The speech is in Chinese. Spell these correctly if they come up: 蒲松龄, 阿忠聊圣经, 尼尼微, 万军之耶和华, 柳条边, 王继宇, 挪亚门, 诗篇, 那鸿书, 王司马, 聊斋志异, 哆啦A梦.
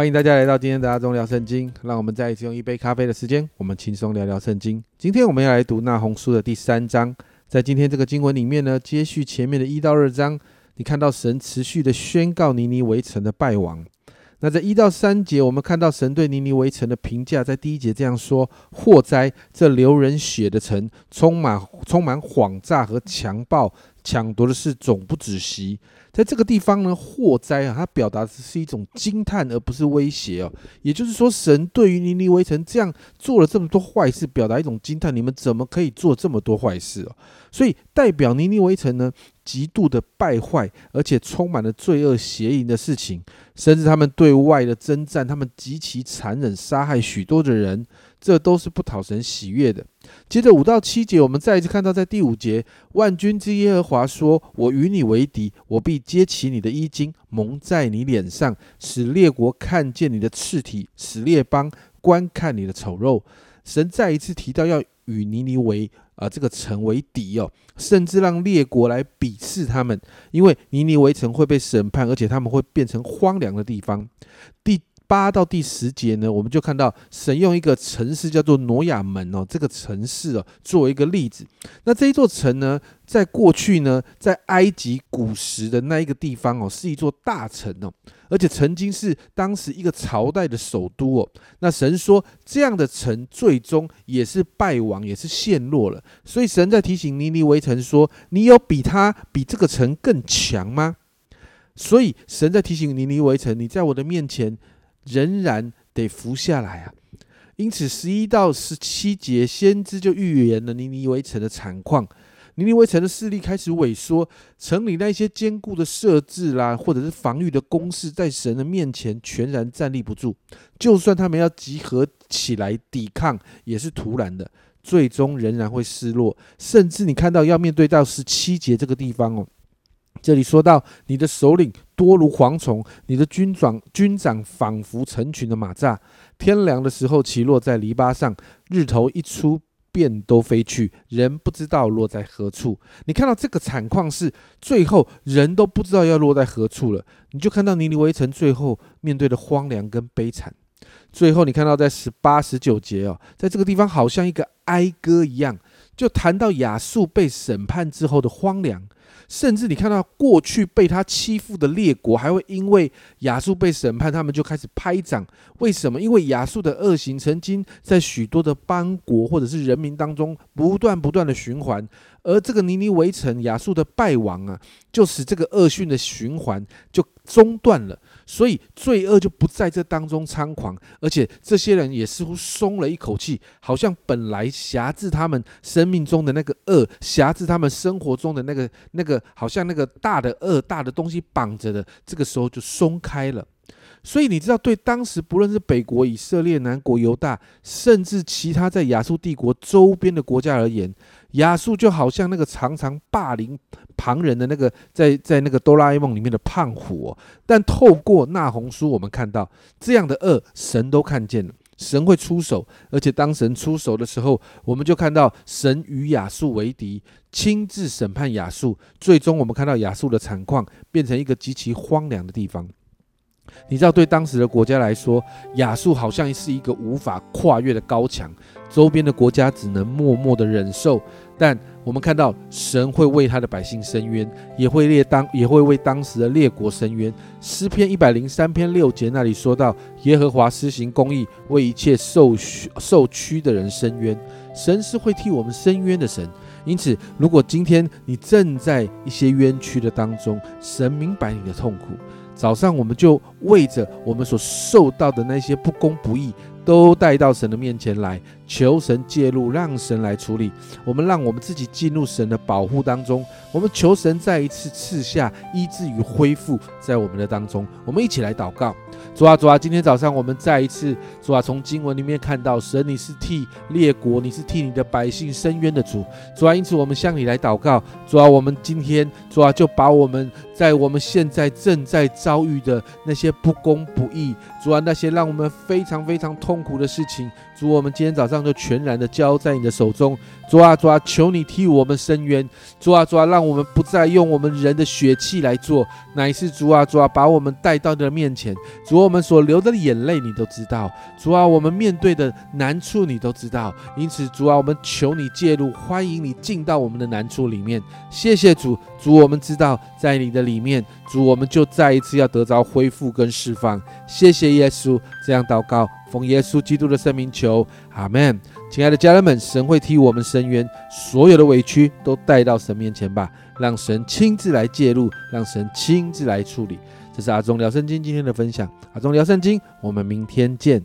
欢迎大家来到今天的阿忠聊圣经，让我们再一次用一杯咖啡的时间，我们轻松聊聊圣经。今天我们要来读那鸿书的第3章。在今天这个经文里面呢，接续前面的1到2章，你看到神持续的宣告尼尼微城的败亡。那在1到3节，我们看到神对尼尼微城的评价，在第1节这样说：祸灾，这流人血的城，充满谎诈和强暴，抢夺的事总不止息。在这个地方呢，祸灾它表达的是一种惊叹，而不是威胁哦。也就是说，神对于尼尼微城这样做了这么多坏事，表达一种惊叹，你们怎么可以做这么多坏事哦？所以代表尼尼微城呢，极度的败坏，而且充满了罪恶邪淫的事情，甚至他们对外的征战，他们极其残忍，杀害许多的人，这都是不讨神喜悦的。接着5到7节，我们再一次看到在第5节，万军之耶和华说：我与你为敌，我必揭起你的衣襟，蒙在你脸上，使列国看见你的赤体，使列邦观看你的丑陋。神再一次提到要与尼尼微这个城为敌哦，甚至让列国来鄙视他们，因为尼尼微城会被审判，而且他们会变成荒凉的地方。第8到第10节呢，我们就看到神用一个城市叫做挪亚门哦，这个城市哦作为一个例子。那这一座城呢，在过去呢，在埃及古时的那一个地方哦，是一座大城哦，而且曾经是当时一个朝代的首都哦。那神说这样的城最终也是败亡，也是陷落了。所以神在提醒尼尼微城说：你有比这个城更强吗？所以神在提醒尼尼微城，你在我的面前仍然得服下来啊。因此11到17节，先知就预言了尼尼微城的惨况。尼尼微城的势力开始萎缩，城里那些坚固的设置啦，或者是防御的工事，在神的面前全然站立不住。就算他们要集合起来抵抗，也是突然的，最终仍然会失落。甚至你看到要面对到17节这个地方哦，这里说到你的首领多如蝗虫，你的军长仿佛成群的蚂蚱，天凉的时候其落在篱笆上，日头一出便都飞去，人不知道落在何处。你看到这个惨况是最后人都不知道要落在何处了，你就看到尼尼微城最后面对的荒凉跟悲惨。最后你看到在18、19节哦，在这个地方好像一个哀歌一样，就谈到亚述被审判之后的荒凉，甚至你看到过去被他欺负的列国，还会因为亚述被审判，他们就开始拍掌。为什么？因为亚述的恶行曾经在许多的邦国或者是人民当中不断的循环，而这个尼尼微城亚述的败亡啊，就使这个恶讯的循环就中断了，所以罪恶就不在这当中猖狂，而且这些人也似乎松了一口气，好像本来辖制他们生命中的那个恶，辖制他们生活中的那个好像那个大的恶、大的东西绑着的，这个时候就松开了。所以你知道，对当时不论是北国以色列、南国犹大，甚至其他在亚述帝国周边的国家而言，亚述就好像那个常常霸凌旁人的那个在那个哆啦 A 梦里面的胖虎哦。但透过那鸿书，我们看到这样的恶，神都看见了，神会出手，而且当神出手的时候，我们就看到神与亚述为敌，亲自审判亚述。最终我们看到亚述的惨况变成一个极其荒凉的地方。你知道，对当时的国家来说，亚述好像是一个无法跨越的高墙，周边的国家只能默默的忍受。但我们看到神会为他的百姓伸冤，也会为当时的列国伸冤。诗篇103篇6节那里说到，耶和华施行公义，为一切受屈的人伸冤。神是会替我们伸冤的神。因此，如果今天你正在一些冤屈的当中，神明白你的痛苦。早上我们就为着我们所受到的那些不公不义，都带到神的面前来，求神介入，让神来处理。我们让我们自己进入神的保护当中，我们求神再一次赐下医治与恢复在我们的当中。我们一起来祷告。主啊，今天早上我们再一次，主啊，从经文里面看到，神你是替列国，你是替你的百姓伸冤的主。主啊，因此我们向你来祷告。主啊，我们今天，主啊，就把我们在我们现在正在遭遇的那些不公不义，主啊，那些让我们非常非常痛苦的事情，主，我们今天早上就全然的交在你的手中。主啊，主啊，求你替我们伸冤。主啊，主啊，让我们不再用我们人的血气来做，乃是主啊，主啊，把我们带到你的面前。主啊，我们所流的眼泪你都知道，主啊，我们面对的难处你都知道，因此主啊，我们求你介入，欢迎你进到我们的难处里面。谢谢主，主，我们知道在你的里面，主，我们就再一次要得着恢复跟释放。谢谢耶稣，这样祷告，奉耶稣基督的圣名求，阿们。亲爱的家人们，神会替我们伸冤，所有的委屈都带到神面前吧，让神亲自来介入，让神亲自来处理。这是阿忠聊圣经今天的分享，阿忠聊圣经，我们明天见。